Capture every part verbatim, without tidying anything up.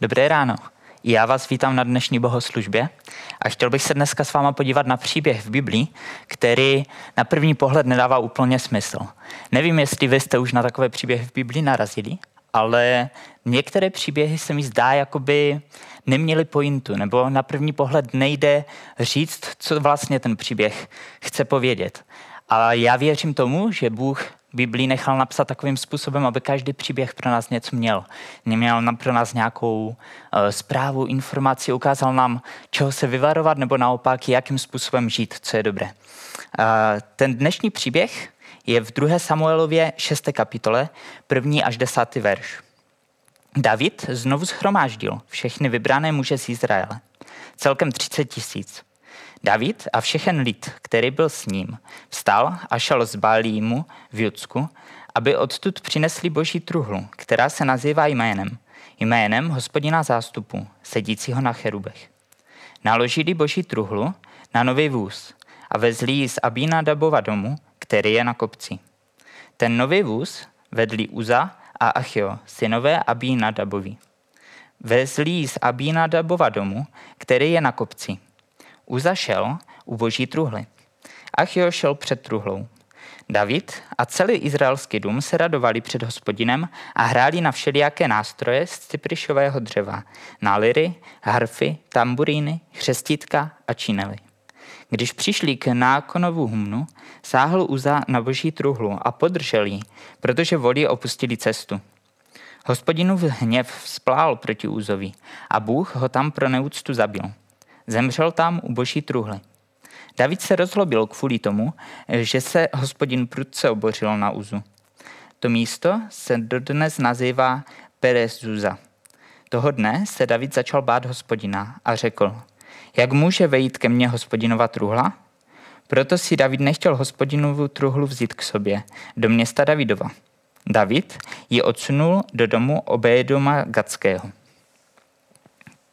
Dobré ráno, já vás vítám na dnešní bohoslužbě a chtěl bych se dneska s váma podívat na příběh v Biblii, který na první pohled nedává úplně smysl. Nevím, jestli vy jste už na takové příběhy v Biblii narazili, ale některé příběhy se mi zdá, jakoby neměly pointu, nebo na první pohled nejde říct, co vlastně ten příběh chce povědět. A já věřím tomu, že Bůh Biblii nechal napsat takovým způsobem, aby každý příběh pro nás něco měl. Neměl nám pro nás nějakou e, zprávu, informaci, ukázal nám, čeho se vyvarovat, nebo naopak, jakým způsobem žít, co je dobré. E, ten dnešní příběh je v druhé Samuelově šesté kapitole, první až desátý verš. David znovu shromáždil všechny vybrané muže z Izraele, celkem třicet tisíc. David a všechen lid, který byl s ním, vstal a šel z Balímu v Judsku, aby odtud přinesli Boží truhlu, která se nazývá jménem, jménem Hospodina zástupu, sedícího na cherubech. Naložili Boží truhlu na nový vůz a vezli ji z Abínádabova domu, který je na kopci. Ten nový vůz vedli Uza a Achio, synové Abínadabovi. Vezli ji z Abínádabova domu, který je na kopci. Uza šel u Boží truhly. Achio šel před truhlou. David a celý izraelský dům se radovali před Hospodinem a hráli na všelijaké nástroje z cyprišového dřeva, na liry, harfy, tamburíny, chřestítka a činely. Když přišli k nákonovu humnu, sáhl Uza na Boží truhlu a podržel ji, protože voli opustili cestu. Hospodinův hněv vzplál proti Uzovi a Bůh ho tam pro neúctu zabil. Zemřel tam u Boží truhly. David se rozlobil kvůli tomu, že se Hospodin prudce obořil na Uzu. To místo se dodnes nazývá Perezuza. Toho dne se David začal bát Hospodina a řekl: jak může vejít ke mně Hospodinova truhla? Proto si David nechtěl Hospodinovu truhlu vzít k sobě do města Davidova. David ji odsunul do domu obédoma Gatského.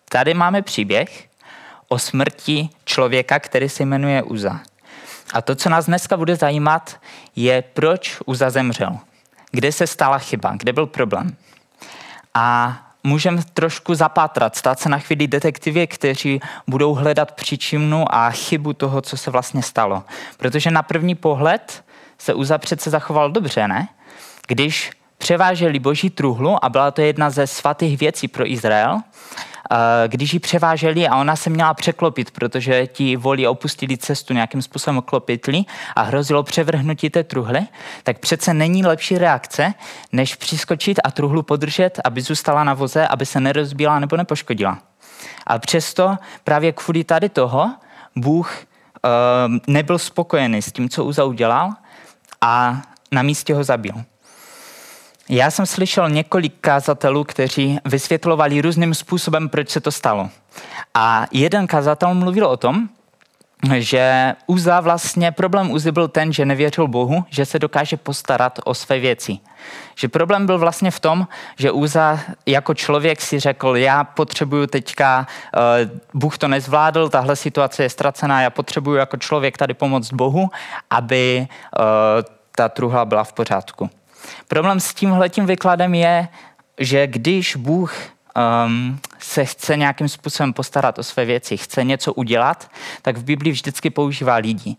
Tady máme příběh o smrti člověka, který se jmenuje Uza. A to, co nás dneska bude zajímat, je, proč Uza zemřel. Kde se stala chyba, kde byl problém. A můžeme trošku zapátrat, stát se na chvíli detektivy, kteří budou hledat příčinu a chybu toho, co se vlastně stalo. Protože na první pohled se Uza přece zachoval dobře, ne? Když převáželi Boží truhlu, a byla to jedna ze svatých věcí pro Izrael, když ji převáželi a ona se měla překlopit, protože ti voli opustili cestu, nějakým způsobem klopitli a hrozilo převrhnutí té truhly, tak přece není lepší reakce, než přiskočit a truhlu podržet, aby zůstala na voze, aby se nerozbila nebo nepoškodila. A přesto právě kvůli tady toho Bůh uh, nebyl spokojený s tím, co Uza udělal, a na místě ho zabil. Já jsem slyšel několik kázatelů, kteří vysvětlovali různým způsobem, proč se to stalo. A jeden kazatel mluvil o tom, že Uza vlastně, problém Uzy byl ten, že nevěřil Bohu, že se dokáže postarat o své věci. Že problém byl vlastně v tom, že Uza jako člověk si řekl, já potřebuju teďka, uh, Bůh to nezvládl, tahle situace je ztracená, já potřebuju jako člověk tady pomoct Bohu, aby uh, ta truhla byla v pořádku. Problém s tímhletím výkladem je, že když Bůh um, se chce nějakým způsobem postarat o své věci, chce něco udělat, tak v Biblii vždycky používá lidi.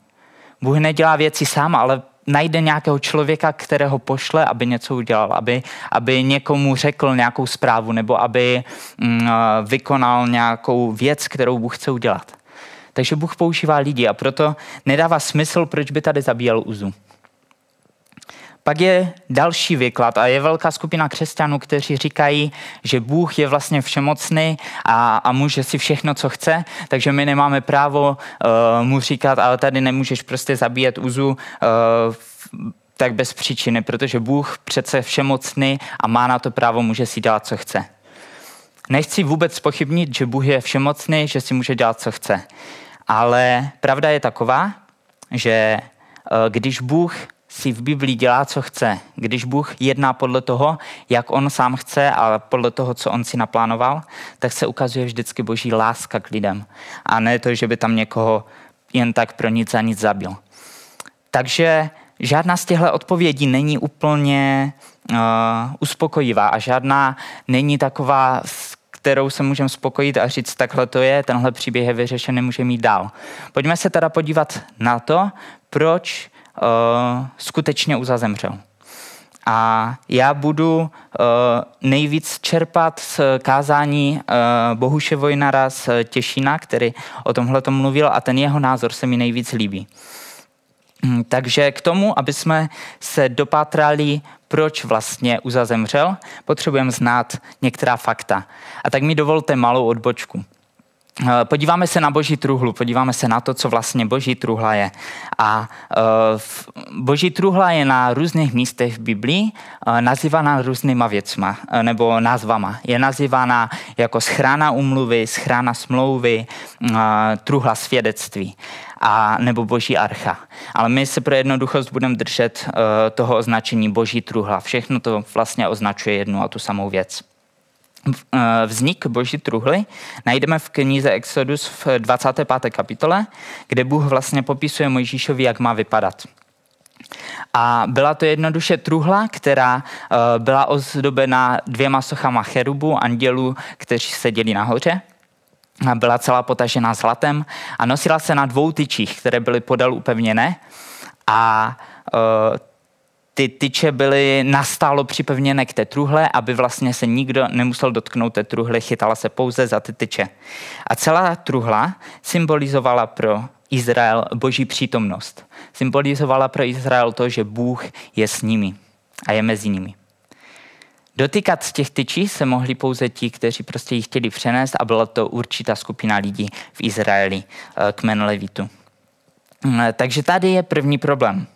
Bůh nedělá věci sám, ale najde nějakého člověka, kterého pošle, aby něco udělal, aby, aby někomu řekl nějakou zprávu nebo aby mm, vykonal nějakou věc, kterou Bůh chce udělat. Takže Bůh používá lidi a proto nedává smysl, proč by tady zabíjel Uzu. Pak je další výklad a je velká skupina křesťanů, kteří říkají, že Bůh je vlastně všemocný a, a může si všechno, co chce, takže my nemáme právo uh, mu říkat, ale tady nemůžeš prostě zabíjet Uzu uh, tak bez příčiny, protože Bůh přece všemocný a má na to právo, může si dělat, co chce. Nechci vůbec zpochybnit, že Bůh je všemocný, že si může dělat, co chce. Ale pravda je taková, že uh, když Bůh si v Biblii dělá, co chce. Když Bůh jedná podle toho, jak on sám chce a podle toho, co on si naplánoval, tak se ukazuje vždycky Boží láska k lidem. A ne to, že by tam někoho jen tak pro nic a nic zabil. Takže žádná z těchto odpovědí není úplně uh, uspokojivá a žádná není taková, kterou se můžeme spokojit a říct, takhle to je, tenhle příběh je vyřešen, můžeme jít dál. Pojďme se teda podívat na to, proč uh, skutečně Uza zemřel. A já budu uh, nejvíc čerpat z kázání uh, Bohuše Vojnara z Těšína, který o tomhle mluvil, a ten jeho názor se mi nejvíc líbí. Takže k tomu, aby jsme se dopátrali, proč vlastně Uza zemřel, potřebujeme znát některá fakta. A tak mi dovolte malou odbočku. Podíváme se na Boží truhlu, podíváme se na to, co vlastně Boží truhla je. A Boží truhla je na různých místech v Biblii nazývána různýma věcma, nebo názvama. Je nazývána jako schrána umluvy, schrána smlouvy, truhla svědectví, a nebo Boží archa. Ale my se pro jednoduchost budeme držet toho označení Boží truhla. Všechno to vlastně označuje jednu a tu samou věc. Vznik Boží truhly najdeme v knize Exodus v dvacáté páté kapitole, kde Bůh vlastně popisuje Mojžíšovi, jak má vypadat. A byla to jednoduše truhla, která byla ozdobena dvěma sochama cherubů, andělů, kteří seděli nahoře. Byla celá potažená zlatem a nosila se na dvou tyčích, které byly podél upevněné, a ty tyče byly nastálo připevněné k té truhle, aby vlastně se nikdo nemusel dotknout té truhly, chytala se pouze za ty tyče. A celá truhla symbolizovala pro Izrael Boží přítomnost. Symbolizovala pro Izrael to, že Bůh je s nimi a je mezi nimi. Dotýkat z těch tyčí se mohli pouze ti, kteří prostě ji chtěli přenést, a byla to určitá skupina lidí v Izraeli, kmen Levitu. Takže tady je první problém.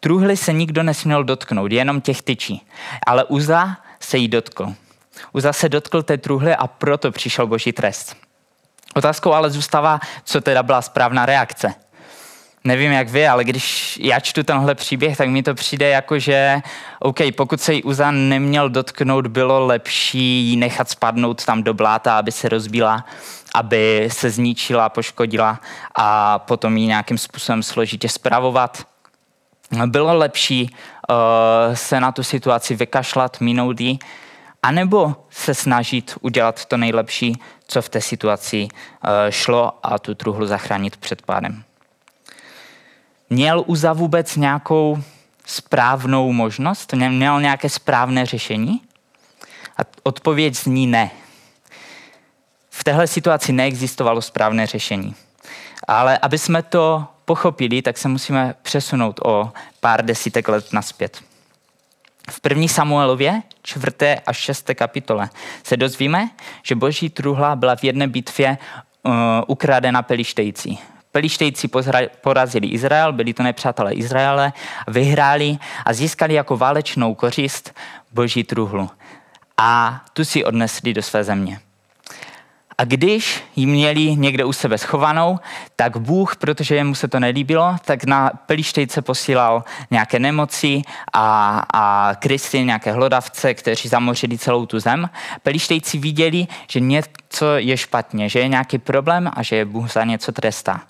Truhly se nikdo nesměl dotknout, jenom těch tyčí. Ale Uza se jí dotkl. Uza se dotkl té truhly, a proto přišel Boží trest. Otázkou ale zůstává, co teda byla správná reakce. Nevím, jak vy, ale když já čtu tenhle příběh, tak mi to přijde jako, že OK, pokud se jí Uza neměl dotknout, bylo lepší ji nechat spadnout tam do bláta, aby se rozbila, aby se zničila, poškodila a potom ji nějakým způsobem složitě spravovat. Bylo lepší uh, se na tu situaci vykašlat, minout ji, anebo se snažit udělat to nejlepší, co v té situaci uh, šlo, a tu truhlu zachránit před pádem. Měl Uza vůbec nějakou správnou možnost? Měl nějaké správné řešení? A odpověď zní ne. V téhle situaci neexistovalo správné řešení. Ale aby jsme to pochopili, tak se musíme přesunout o pár desítek let nazpět. V první Samuelově, čtvrté až šesté kapitole, se dozvíme, že Boží truhla byla v jedné bitvě uh, ukradena pelištejci. Pelištejci pozra- porazili Izrael, byli to nepřátelé Izraele, vyhráli a získali jako válečnou kořist Boží truhlu. A tu si odnesli do své země. A když ji měli někde u sebe schovanou, tak Bůh, protože jemu se to nelíbilo, tak na Pelištejce posílal nějaké nemoci a, a krysy, nějaké hlodavce, kteří zamořili celou tu zem. Pelištejci viděli, že něco je špatně, že je nějaký problém a že je Bůh za něco trestá.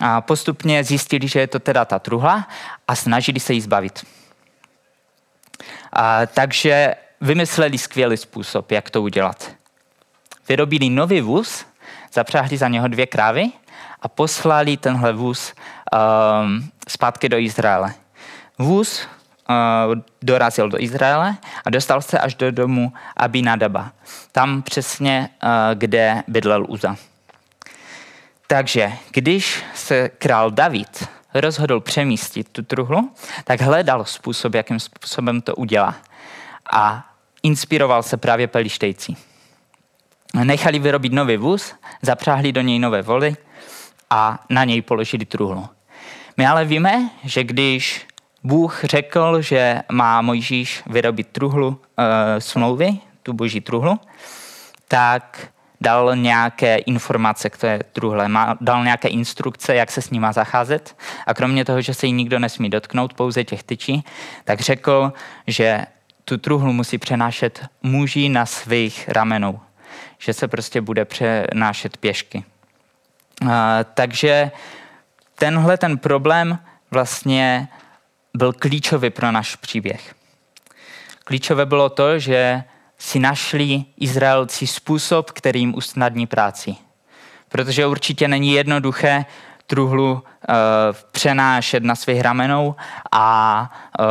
A postupně zjistili, že je to teda ta truhla, a snažili se jí zbavit. A takže vymysleli skvělý způsob, jak to udělat. Vyrobili nový vůz, zapřáhli za něho dvě krávy a poslali tenhle vůz um, zpátky do Izraele. Vůz uh, dorazil do Izraele a dostal se až do domu Abínádaba. Tam přesně, uh, kde bydlel Uza. Takže když se král David rozhodl přemístit tu truhlu, tak hledal způsob, jakým způsobem to udělá. A inspiroval se právě Pelištejci. Nechali vyrobit nový vůz, zapřáhli do něj nové voly a na něj položili truhlu. My ale víme, že když Bůh řekl, že má Mojžíš vyrobit truhlu e, smlouvy, tu Boží truhlu, tak dal nějaké informace k té truhle, dal nějaké instrukce, jak se s ní má zacházet, a kromě toho, že se jí nikdo nesmí dotknout, pouze těch tyčí, tak řekl, že tu truhlu musí přenášet muži na svých ramenou. Že se prostě bude přenášet pěšky. E, takže tenhle ten problém vlastně byl klíčový pro náš příběh. Klíčové bylo to, že si našli Izraelci způsob, kterým usnadní práci. Protože určitě není jednoduché truhlu e, přenášet na svých ramenou a e,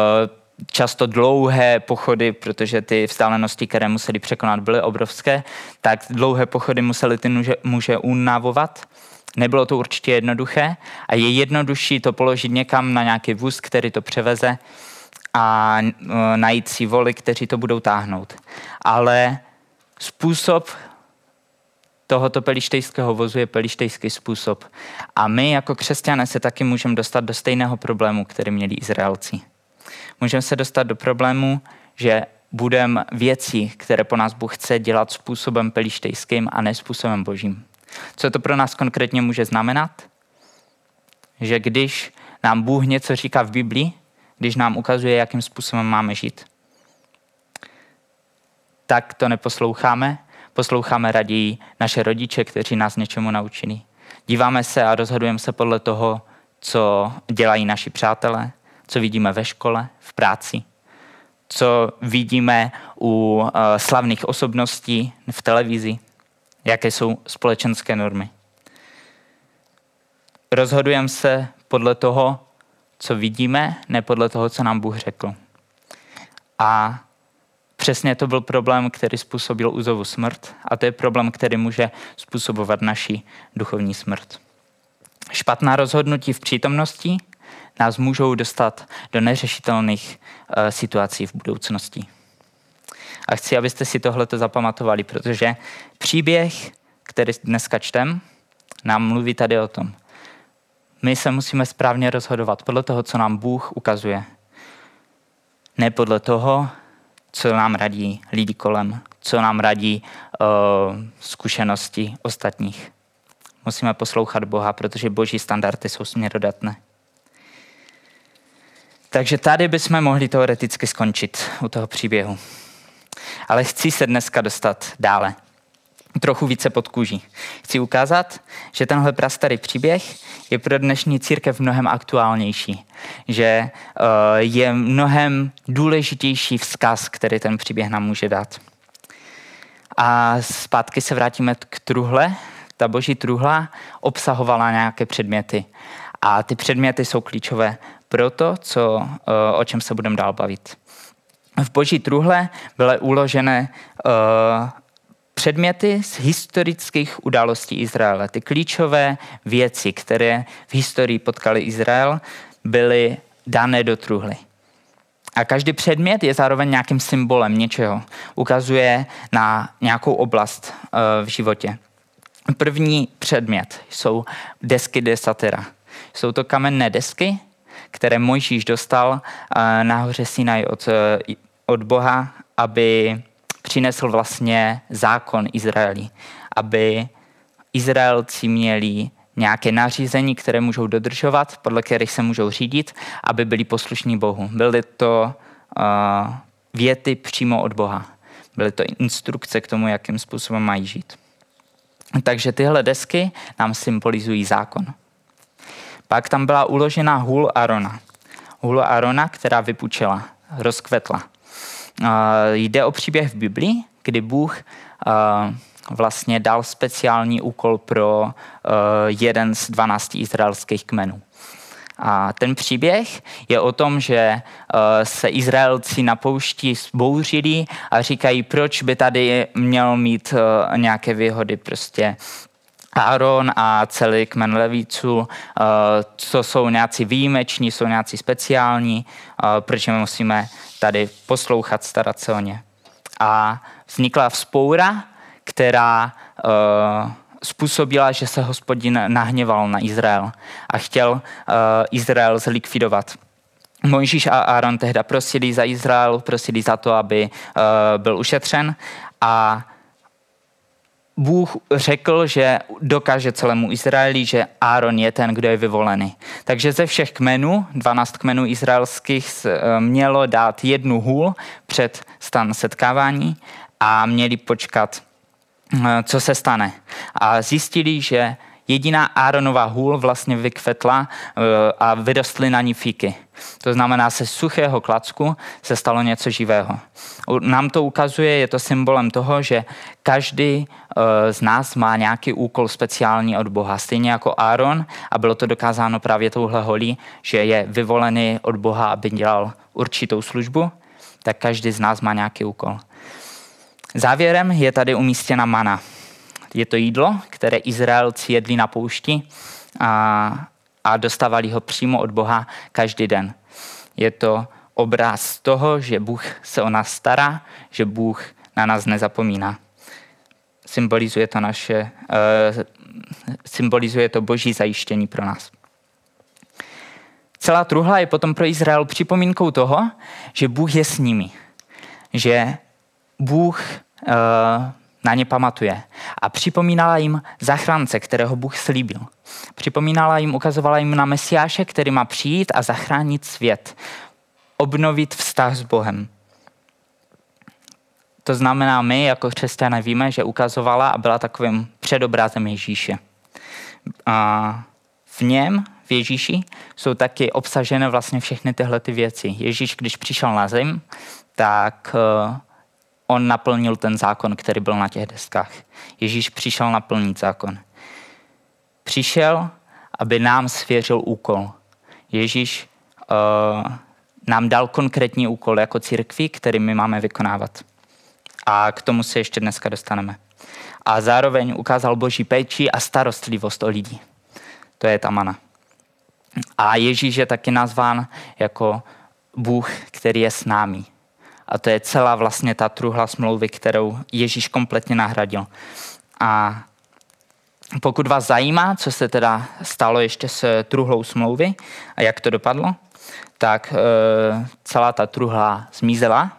často dlouhé pochody, protože ty vzdálenosti, které museli překonat, byly obrovské, tak dlouhé pochody museli ty muže, muže unavovat. Nebylo to určitě jednoduché a je jednodušší to položit někam na nějaký vůz, který to převeze, a e, najít si voly, kteří to budou táhnout. Ale způsob tohoto pelištejského vozu je pelištejský způsob. A my jako křesťané se taky můžeme dostat do stejného problému, který měli Izraelci. Můžeme se dostat do problému, že budeme věci, které po nás Bůh chce, dělat způsobem pelištejským a ne způsobem božím. Co to pro nás konkrétně může znamenat? Že když nám Bůh něco říká v Biblii, když nám ukazuje, jakým způsobem máme žít, tak to neposloucháme, posloucháme raději naše rodiče, kteří nás něčemu naučili. Díváme se a rozhodujeme se podle toho, co dělají naši přátelé, co vidíme ve škole, v práci, co vidíme u uh, slavných osobností v televizi, jaké jsou společenské normy. Rozhodujeme se podle toho, co vidíme, ne podle toho, co nám Bůh řekl. A přesně to byl problém, který způsobil Uzovu smrt, a to je problém, který může způsobovat naši duchovní smrt. Špatná rozhodnutí v přítomnosti nás můžou dostat do neřešitelných e, situací v budoucnosti. A chci, abyste si tohleto zapamatovali, protože příběh, který dneska čtem, nám mluví tady o tom. My se musíme správně rozhodovat podle toho, co nám Bůh ukazuje. Ne podle toho, co nám radí lidi kolem, co nám radí uh, zkušenosti ostatních. Musíme poslouchat Boha, protože boží standardy jsou směrodatné. Takže tady bychom mohli teoreticky skončit u toho příběhu. Ale chci se dneska dostat dále. Trochu více pod kůži. Chci ukázat, že tenhle prastarý příběh je pro dnešní církev mnohem aktuálnější. Že uh, je mnohem důležitější vzkaz, který ten příběh nám může dát. A zpátky se vrátíme k truhle. Ta boží truhla obsahovala nějaké předměty. A ty předměty jsou klíčové pro to, co, uh, o čem se budeme dál bavit. V boží truhle byly uložené uh, předměty z historických událostí Izraele. Ty klíčové věci, které v historii potkali Izrael, byly dané do truhly. A každý předmět je zároveň nějakým symbolem něčeho. Ukazuje na nějakou oblast uh, v životě. První předmět jsou desky desatera. Jsou to kamenné desky, které Mojžíš dostal uh, na hoře Sinaj od, uh, od Boha, aby přinesl vlastně zákon Izraeli, aby Izraelci měli nějaké nařízení, které můžou dodržovat, podle kterých se můžou řídit, aby byli poslušní Bohu. Byly to uh, věty přímo od Boha. Byly to instrukce k tomu, jakým způsobem mají žít. Takže tyhle desky nám symbolizují zákon. Pak tam byla uložena hůl Árona. Hůl Árona, která vypučela, rozkvetla. Uh, jde o příběh v Biblii, kdy Bůh uh, vlastně dal speciální úkol pro uh, jeden z dvanácti izraelských kmenů. A ten příběh je o tom, že uh, se Izraelci na poušti zbouřili a říkají, proč by tady měl mít uh, nějaké výhody prostě Árón a celý kmen Levíců, uh, co jsou nějací výjimeční, jsou nějací speciální, uh, proč my musíme tady poslouchat, starat se o ně. A vznikla vzpoura, která uh, způsobila, že se Hospodin nahněval na Izrael a chtěl uh, Izrael zlikvidovat. Mojžíš a Áron tehdy prosili za Izrael, prosili za to, aby uh, byl ušetřen, a Bůh řekl, že dokáže celému Izraeli, že Áron je ten, kdo je vyvolený. Takže ze všech kmenů, dvanáct kmenů izraelských, mělo dát jednu hůl před stan setkávání a měli počkat, co se stane. A zjistili, že Jediná Áronova hůl vlastně vykvetla a vyrostly na ní fíky. To znamená, se suchého klacku se stalo něco živého. Nám to ukazuje, je to symbolem toho, že každý z nás má nějaký úkol speciální od Boha. Stejně jako Áron, a bylo to dokázáno právě touhle holí, že je vyvolený od Boha, aby dělal určitou službu, tak každý z nás má nějaký úkol. Závěrem je tady umístěna mana. Je to jídlo, které Izraelci jedli na poušti a, a dostávali ho přímo od Boha každý den. Je to obraz toho, že Bůh se o nás stará, že Bůh na nás nezapomíná. Symbolizuje to naše, uh, symbolizuje to Boží zajištění pro nás. Celá truhla je potom pro Izrael připomínkou toho, že Bůh je s nimi, že Bůh uh, na ně pamatuje a připomínala jim zachránce, kterého Bůh slíbil. Připomínala jim, ukazovala jim na Mesiáše, který má přijít a zachránit svět, obnovit vztah s Bohem. To znamená, my jako křesťané víme, že ukazovala a byla takovým předobrazem Ježíše. A v něm, v Ježíši, jsou taky obsažené vlastně všechny tyhle ty věci. Ježíš, když přišel na zem, tak on naplnil ten zákon, který byl na těch deskách. Ježíš přišel naplnit zákon. Přišel, aby nám svěřil úkol. Ježíš uh, nám dal konkrétní úkol jako církvi, který my máme vykonávat. A k tomu se ještě dneska dostaneme. A zároveň ukázal Boží péči a starostlivost o lidi. To je ta mana. A Ježíš je taky nazván jako Bůh, který je s námi. A to je celá vlastně ta truhla smlouvy, kterou Ježíš kompletně nahradil. A pokud vás zajímá, co se teda stalo ještě s truhlou smlouvy a jak to dopadlo, tak e, celá ta truhla zmizela.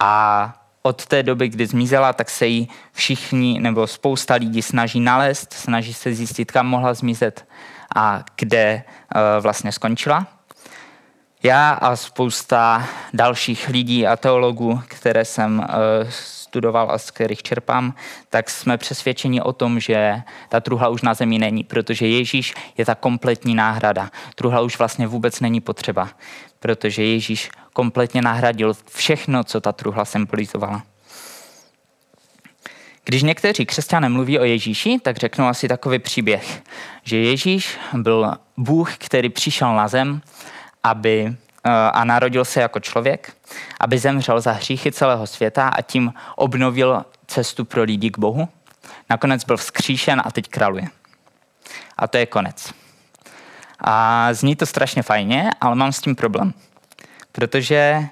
A od té doby, kdy zmizela, tak se jí všichni nebo spousta lidí snaží nalézt, snaží se zjistit, kam mohla zmizet a kde e, vlastně skončila. Já a spousta dalších lidí a teologů, které jsem studoval a z kterých čerpám, tak jsme přesvědčeni o tom, že ta truhla už na zemi není, protože Ježíš je ta kompletní náhrada. Truhla už vlastně vůbec není potřeba, protože Ježíš kompletně nahradil všechno, co ta truhla symbolizovala. Když někteří křesťané mluví o Ježíši, tak řeknou asi takový příběh, že Ježíš byl Bůh, který přišel na zem, aby, a narodil se jako člověk, aby zemřel za hříchy celého světa a tím obnovil cestu pro lidi k Bohu. Nakonec byl vzkříšen a teď králuje. A to je konec. A zní to strašně fajně, ale mám s tím problém. Protože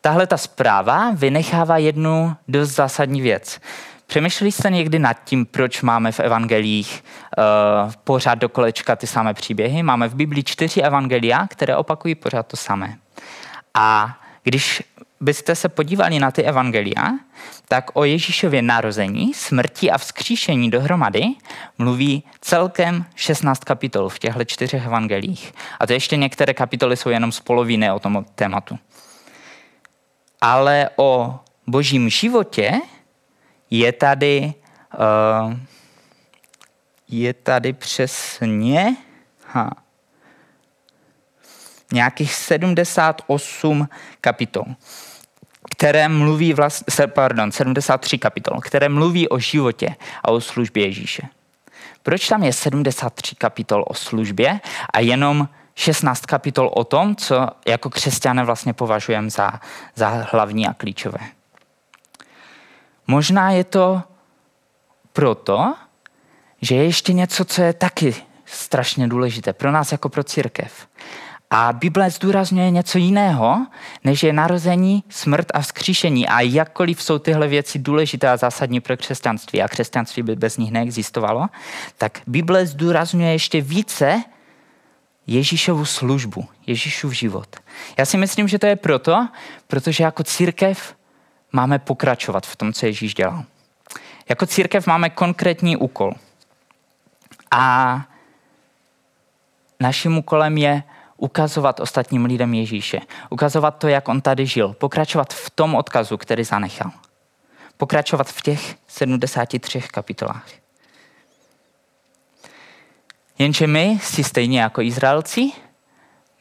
tahle ta zpráva vynechává jednu dost zásadní věc. Přemýšleli jste někdy nad tím, proč máme v evangeliích uh, pořád do kolečka ty samé příběhy? Máme v Biblii čtyři evangelia, které opakují pořád to samé. A když byste se podívali na ty evangelia, tak o Ježíšově narození, smrti a vzkříšení dohromady mluví celkem šestnáct kapitol v těchto čtyřech evangelích. A to ještě některé kapitoly jsou jenom z poloviny o tom tématu. Ale o Božím životě Je tady, uh, je tady přesně ha, nějakých sedmdesát osm kapitol, které mluví vlastně, pardon, sedmdesát tři kapitol, které mluví o životě a o službě Ježíše. Proč tam je sedmdesát tři kapitol o službě a jenom šestnáct kapitol o tom, co jako křesťané vlastně považujeme za, za hlavní a klíčové? Možná je to proto, že je ještě něco, co je taky strašně důležité pro nás jako pro církev. A Bible zdůrazňuje něco jiného, než je narození, smrt a vzkříšení. A jakkoliv jsou tyhle věci důležité a zásadní pro křesťanství a křesťanství by bez nich neexistovalo, tak Bible zdůrazňuje ještě více Ježíšovu službu, Ježíšův život. Já si myslím, že to je proto, protože jako církev máme pokračovat v tom, co Ježíš dělal. Jako církev máme konkrétní úkol. A naším úkolem je ukazovat ostatním lidem Ježíše. Ukazovat to, jak on tady žil. Pokračovat v tom odkazu, který zanechal. Pokračovat v těch sedmdesáti třech kapitolách. Jenže my si stejně jako Izraelci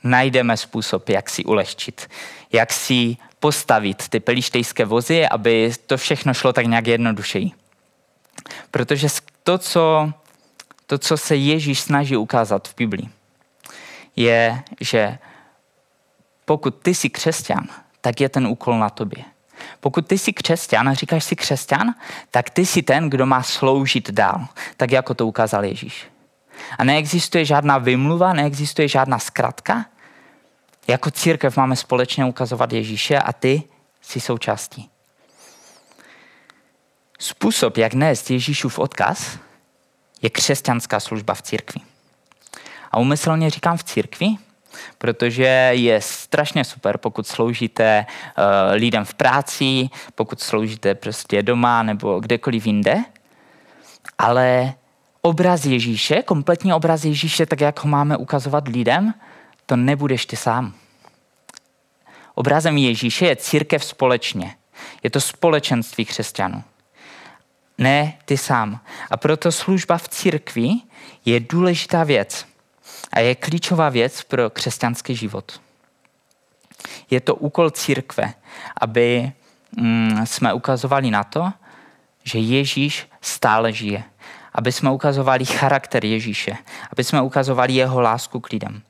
najdeme způsob, jak si ulehčit, jak si postavit ty pelištejské vozy, aby to všechno šlo tak nějak jednodušeji. Protože to, co, to, co se Ježíš snaží ukázat v Biblii, je, že pokud ty jsi křesťan, tak je ten úkol na tobě. Pokud ty jsi křesťan a říkáš si křesťan, tak ty jsi ten, kdo má sloužit dál, tak jako to ukázal Ježíš. A neexistuje žádná vymluva, neexistuje žádná zkratka. Jako církev máme společně ukazovat Ježíše a ty jsi součástí. Způsob, jak nést Ježíšův odkaz, je křesťanská služba v církvi. A úmyslně říkám v církvi, protože je strašně super, pokud sloužíte uh, lidem v práci, pokud sloužíte prostě doma nebo kdekoliv jinde, ale obraz Ježíše, kompletní obraz Ježíše, tak jak ho máme ukazovat lidem, to nebudeš ty sám. Obrazem Ježíše je církev společně. Je to společenství křesťanů. Ne ty sám. A proto služba v církvi je důležitá věc. A je klíčová věc pro křesťanský život. Je to úkol církve, aby mm, jsme ukazovali na to, že Ježíš stále žije. Aby jsme ukazovali charakter Ježíše. Aby jsme ukazovali jeho lásku k lidem.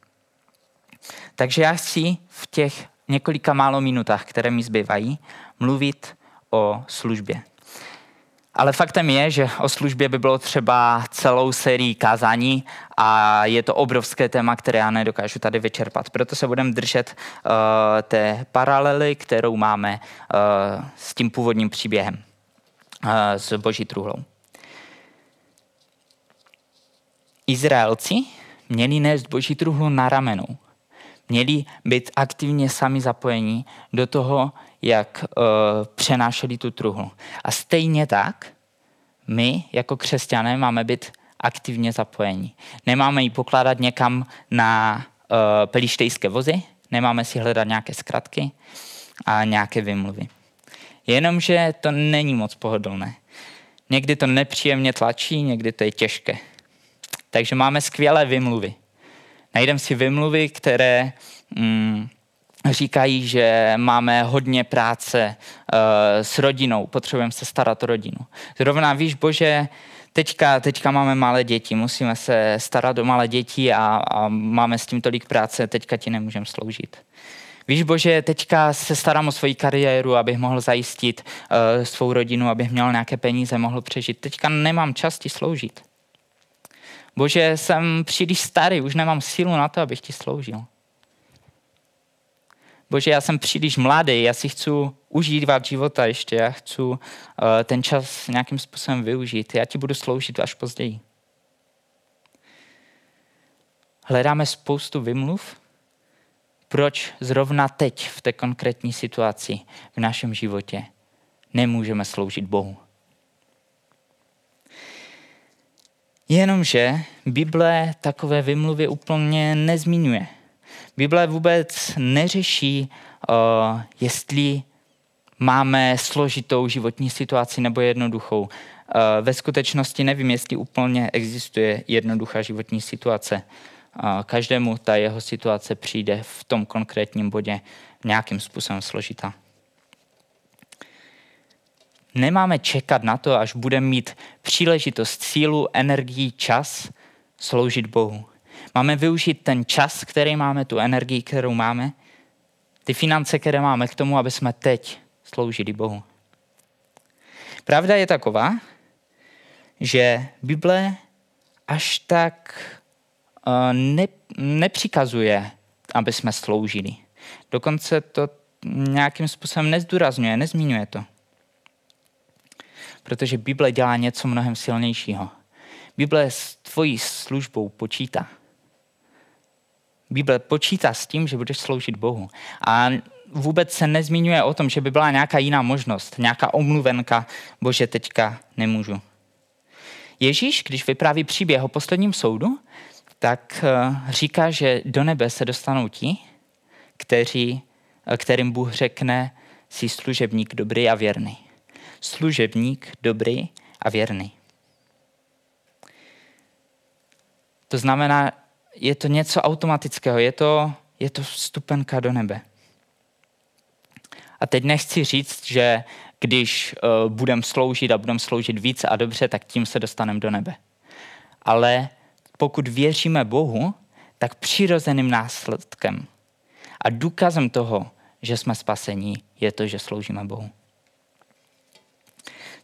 Takže já chci v těch několika málo minutách, které mi zbývají, mluvit o službě. Ale faktem je, že o službě by bylo třeba celou sérii kázání a je to obrovské téma, které já nedokážu tady vyčerpat. Proto se budeme držet uh, té paralely, kterou máme uh, s tím původním příběhem, uh, s Boží truhlou. Izraelci měli nést Boží truhlu na ramenou. Měli být aktivně sami zapojeni do toho, jak uh, přenášeli tu truhlu. A stejně tak my jako křesťané máme být aktivně zapojeni. Nemáme ji pokládat někam na uh, pelištejské vozy, nemáme si hledat nějaké zkratky a nějaké vymluvy. Jenomže to není moc pohodlné. Někdy to nepříjemně tlačí, někdy to je těžké. Takže máme skvělé vymluvy. Najdeme si vymluvy, které mm, říkají, že máme hodně práce e, s rodinou, potřebujeme se starat o rodinu. Zrovna víš, Bože, teďka, teďka máme malé děti, musíme se starat o malé děti a, a máme s tím tolik práce, teďka ti nemůžeme sloužit. Víš, Bože, teďka se starám o svoji kariéru, abych mohl zajistit e, svou rodinu, abych měl nějaké peníze, mohl přežít. Teďka nemám čas ti sloužit. Bože, jsem příliš starý, už nemám sílu na to, abych ti sloužil. Bože, já jsem příliš mladý, já si chci užívat života ještě, já chci uh, ten čas nějakým způsobem využít, já ti budu sloužit až později. Hledáme spoustu vymluv, proč zrovna teď v té konkrétní situaci v našem životě nemůžeme sloužit Bohu. Jenomže Bible takové vymluvy úplně nezmiňuje. Bible vůbec neřeší, uh, jestli máme složitou životní situaci nebo jednoduchou. Uh, ve skutečnosti nevím, jestli úplně existuje jednoduchá životní situace. Uh, každému ta jeho situace přijde v tom konkrétním bodě nějakým způsobem složitá. Nemáme čekat na to, až budeme mít příležitost, sílu, energii, čas sloužit Bohu. Máme využít ten čas, který máme, tu energii, kterou máme, ty finance, které máme k tomu, aby jsme teď sloužili Bohu. Pravda je taková, že Bible až tak ne, nepřikazuje, aby jsme sloužili. Dokonce to nějakým způsobem nezdůrazňuje, nezmiňuje to. Protože Bible dělá něco mnohem silnějšího. Bible s tvojí službou počítá. Bible počítá s tím, že budeš sloužit Bohu. A vůbec se nezmiňuje o tom, že by byla nějaká jiná možnost, nějaká omluvenka, Bože, teďka nemůžu. Ježíš, když vypráví příběh o posledním soudu, tak říká, že do nebe se dostanou ti, kteří, kterým Bůh řekne, jsi služebník dobrý a věrný. Služebník dobrý a věrný. To znamená, je to něco automatického, je to, je to vstupenka do nebe. A teď nechci říct, že když uh, budeme sloužit a budeme sloužit víc a dobře, tak tím se dostaneme do nebe. Ale pokud věříme Bohu, tak přirozeným následkem a důkazem toho, že jsme spasení, je to, že sloužíme Bohu.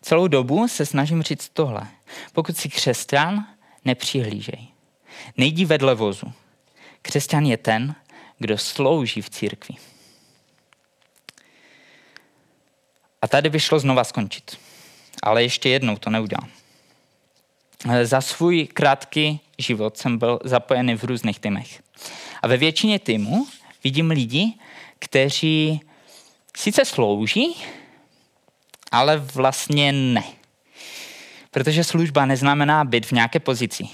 Celou dobu se snažím říct tohle. Pokud jsi křesťan, nepřihlížej. Nejdi vedle vozu. Křesťan je ten, kdo slouží v církvi. A tady by šlo znova skončit. Ale ještě jednou to neudělám. Za svůj krátký život jsem byl zapojený v různých týmech. A ve většině týmů vidím lidi, kteří sice slouží, ale vlastně ne. Protože služba neznamená být v nějaké pozici.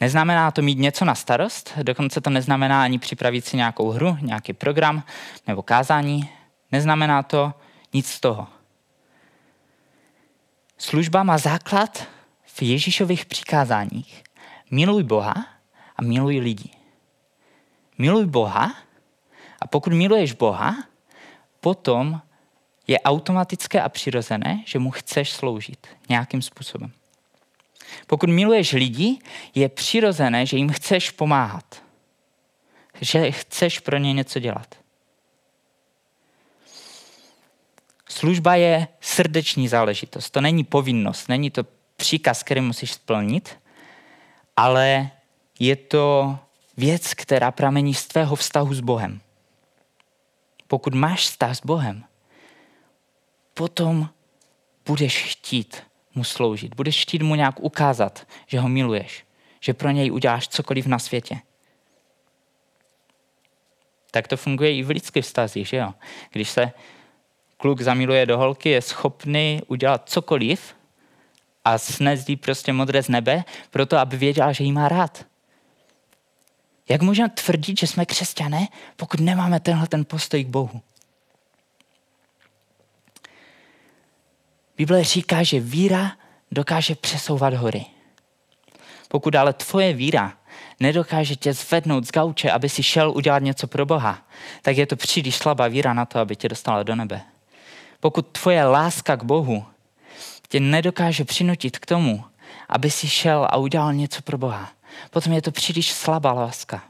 Neznamená to mít něco na starost, dokonce to neznamená ani připravit si nějakou hru, nějaký program nebo kázání. Neznamená to nic z toho. Služba má základ v Ježíšových přikázáních. Miluj Boha a miluj lidi. Miluj Boha a pokud miluješ Boha, potom je automatické a přirozené, že mu chceš sloužit nějakým způsobem. Pokud miluješ lidi, je přirozené, že jim chceš pomáhat. Že chceš pro ně něco dělat. Služba je srdeční záležitost. To není povinnost, není to příkaz, který musíš splnit, ale je to věc, která pramení z tvého vztahu s Bohem. Pokud máš vztah s Bohem, potom budeš chtít mu sloužit, budeš chtít mu nějak ukázat, že ho miluješ, že pro něj uděláš cokoliv na světě. Tak to funguje i v lidských vztazích, že jo? Když se kluk zamiluje do holky, je schopný udělat cokoliv a snesí prostě modré z nebe, proto aby věděla, že jí má rád. Jak můžeme tvrdit, že jsme křesťané, pokud nemáme tenhle ten postoj k Bohu? Bible říká, že víra dokáže přesouvat hory. Pokud ale tvoje víra nedokáže tě zvednout z gauče, aby si šel udělat něco pro Boha, tak je to příliš slabá víra na to, aby tě dostala do nebe. Pokud tvoje láska k Bohu tě nedokáže přinutit k tomu, aby si šel a udělal něco pro Boha, potom je to příliš slabá láska.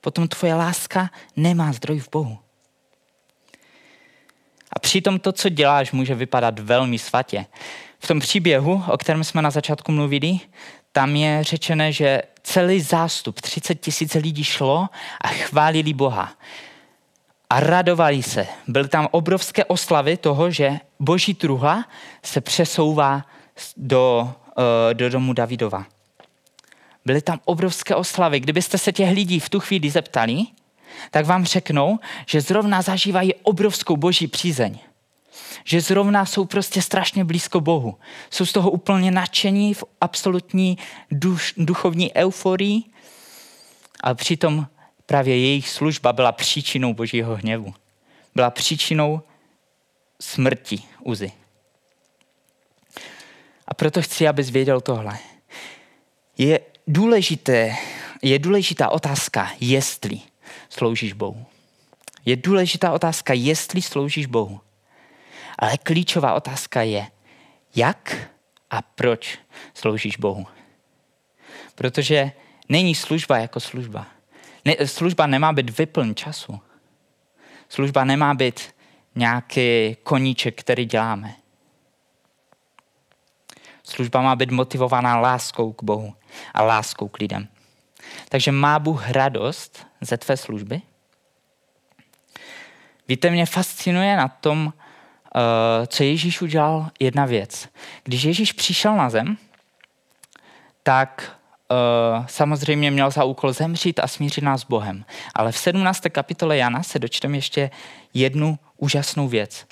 Potom tvoje láska nemá zdroj v Bohu. A přitom to, co děláš, může vypadat velmi svatě. V tom příběhu, o kterém jsme na začátku mluvili, tam je řečeno, že celý zástup, třicet tisíc lidí šlo a chválili Boha. A radovali se. Byly tam obrovské oslavy toho, že Boží truhla se přesouvá do, do domu Davidova. Byly tam obrovské oslavy. Kdybyste se těch lidí v tu chvíli zeptali, tak vám řeknou, že zrovna zažívají obrovskou Boží přízeň. Že zrovna jsou prostě strašně blízko Bohu. Jsou z toho úplně nadšení v absolutní duš, duchovní euforii, ale přitom právě jejich služba byla příčinou Božího hněvu. Byla příčinou smrti Uzy. A proto chci, abys věděl tohle. Je, důležité, je důležitá otázka, jestli sloužíš Bohu. Je důležitá otázka, jestli sloužíš Bohu. Ale klíčová otázka je, jak a proč sloužíš Bohu. Protože není služba jako služba. Ne, služba nemá být vyplň času. Služba nemá být nějaký koníček, který děláme. Služba má být motivovaná láskou k Bohu a láskou k lidem. Takže má Bůh radost ze tvé služby? Víte, mě fascinuje na tom, co Ježíš udělal, jedna věc. Když Ježíš přišel na zem, tak samozřejmě měl za úkol zemřít a smířit nás s Bohem. Ale v sedmnácté kapitole Jana se dočteme ještě jednu úžasnou věc.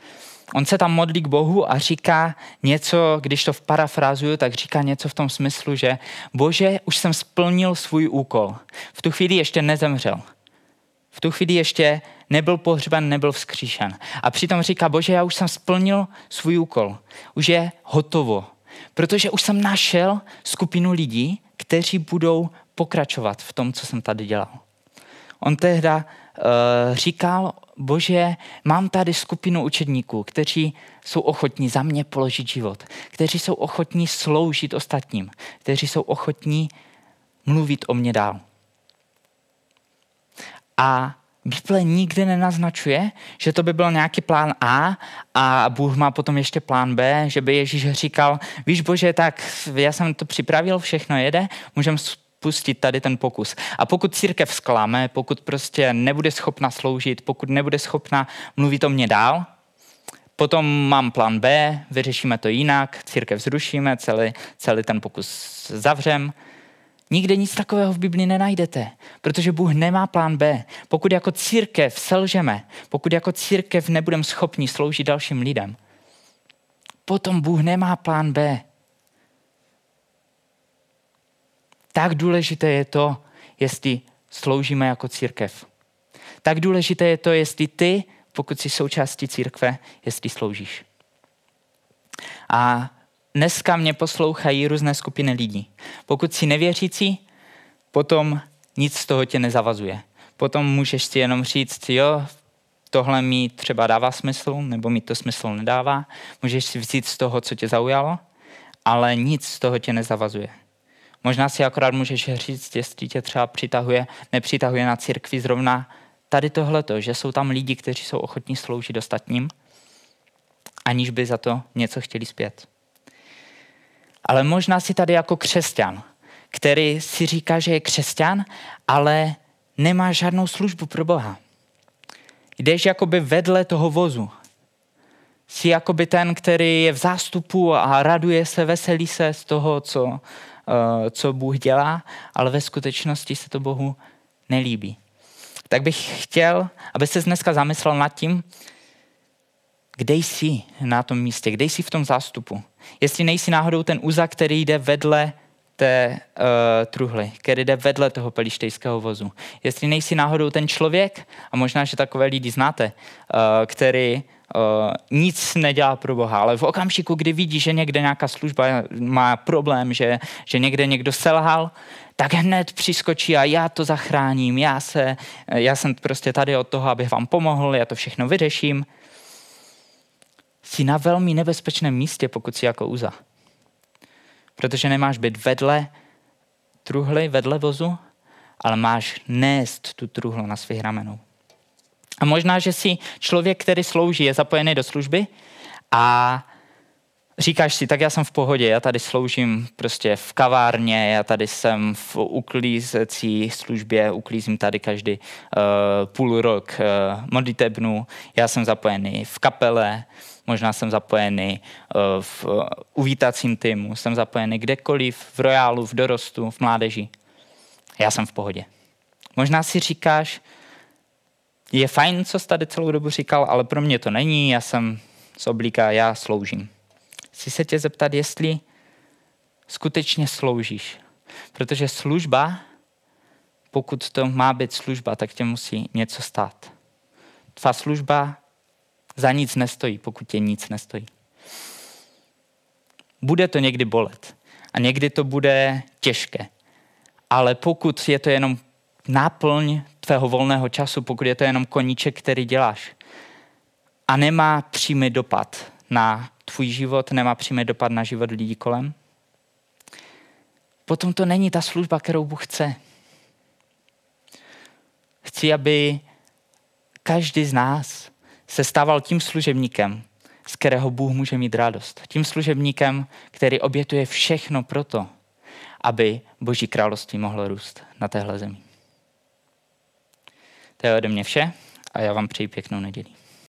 On se tam modlí k Bohu a říká něco, když to parafrázuju, tak říká něco v tom smyslu, že Bože, už jsem splnil svůj úkol. V tu chvíli ještě nezemřel. V tu chvíli ještě nebyl pohřben, nebyl vzkříšen. A přitom říká, Bože, já už jsem splnil svůj úkol. Už je hotovo. Protože už jsem našel skupinu lidí, kteří budou pokračovat v tom, co jsem tady dělal. On tehda uh, říkal, Bože, mám tady skupinu učedníků, kteří jsou ochotní za mě položit život, kteří jsou ochotní sloužit ostatním, kteří jsou ochotní mluvit o mně dál. A Bible nikdy nenaznačuje, že to by byl nějaký plán A a Bůh má potom ještě plán B, že by Ježíš říkal, víš Bože, tak já jsem to připravil, všechno jede, můžeme pustit tady ten pokus. A pokud církev zklame, pokud prostě nebude schopna sloužit, pokud nebude schopna mluvit o mně dál, potom mám plán B, vyřešíme to jinak, církev zrušíme, celý, celý ten pokus zavřem. Nikde nic takového v Biblii nenajdete, protože Bůh nemá plán B. Pokud jako církev selžeme, pokud jako církev nebudeme schopni sloužit dalším lidem, potom Bůh nemá plán B. Tak důležité je to, jestli sloužíme jako církev. Tak důležité je to, jestli ty, pokud jsi součástí církve, jestli sloužíš. A dneska mě poslouchají různé skupiny lidí. Pokud jsi nevěřící, potom nic z toho tě nezavazuje. Potom můžeš si jenom říct, jo, tohle mi třeba dává smysl, nebo mi to smysl nedává. Můžeš si vzít z toho, co tě zaujalo, ale nic z toho tě nezavazuje. Možná si akorát můžeš říct, jestli tě třeba přitahuje, nepřitahuje na církvi zrovna tady tohleto, že jsou tam lidi, kteří jsou ochotní sloužit ostatním, aniž by za to něco chtěli zpět. Ale možná si tady jako křesťan, který si říká, že je křesťan, ale nemá žádnou službu pro Boha. Jdeš jakoby vedle toho vozu. Jsi jakoby ten, který je v zástupu a raduje se, veselí se z toho, co... co Bůh dělá, ale ve skutečnosti se to Bohu nelíbí. Tak bych chtěl, aby se dneska zamyslel nad tím, kde jsi na tom místě, kde jsi v tom zástupu. Jestli nejsi náhodou ten Uza, který jde vedle té uh, truhly, který jde vedle toho pelištejského vozu. Jestli nejsi náhodou ten člověk, a možná, že takové lidi znáte, uh, který Uh, nic nedělá pro Boha, ale v okamžiku, kdy vidí, že někde nějaká služba má problém, že, že někde někdo selhal, tak hned přiskočí a já to zachráním, já, se, já jsem prostě tady od toho, abych vám pomohl, já to všechno vyřeším. Jsi na velmi nebezpečném místě, pokud jsi jako Uza. Protože nemáš být vedle truhly, vedle vozu, ale máš nést tu truhlu na svých ramenou. A možná, že si člověk, který slouží, je zapojený do služby a říkáš si, tak já jsem v pohodě, já tady sloužím prostě v kavárně, já tady jsem v uklízecí službě, uklízím tady každý uh, půl rok uh, modlitebnu, já jsem zapojený v kapele, možná jsem zapojený uh, v uh, uvítacím týmu, jsem zapojený kdekoliv, v rojálu, v dorostu, v mládeži. Já jsem v pohodě. Možná si říkáš, je fajn, co jsi tady celou dobu říkal, ale pro mě to není, já jsem z oblíka, já sloužím. Chci se tě zeptat, jestli skutečně sloužíš. Protože služba, pokud to má být služba, tak tě musí něco stát. Tvá služba za nic nestojí, pokud tě nic nestojí. Bude to někdy bolet a někdy to bude těžké, ale pokud je to jenom náplň tvého volného času, pokud je to jenom koníček, který děláš a nemá přímý dopad na tvůj život, nemá přímý dopad na život lidí kolem, potom to není ta služba, kterou Bůh chce. Chci, aby každý z nás se stával tím služebníkem, z kterého Bůh může mít radost. Tím služebníkem, který obětuje všechno proto, aby Boží království mohlo růst na téhle zemi. To je ode mě vše a já vám přeji pěknou neděli.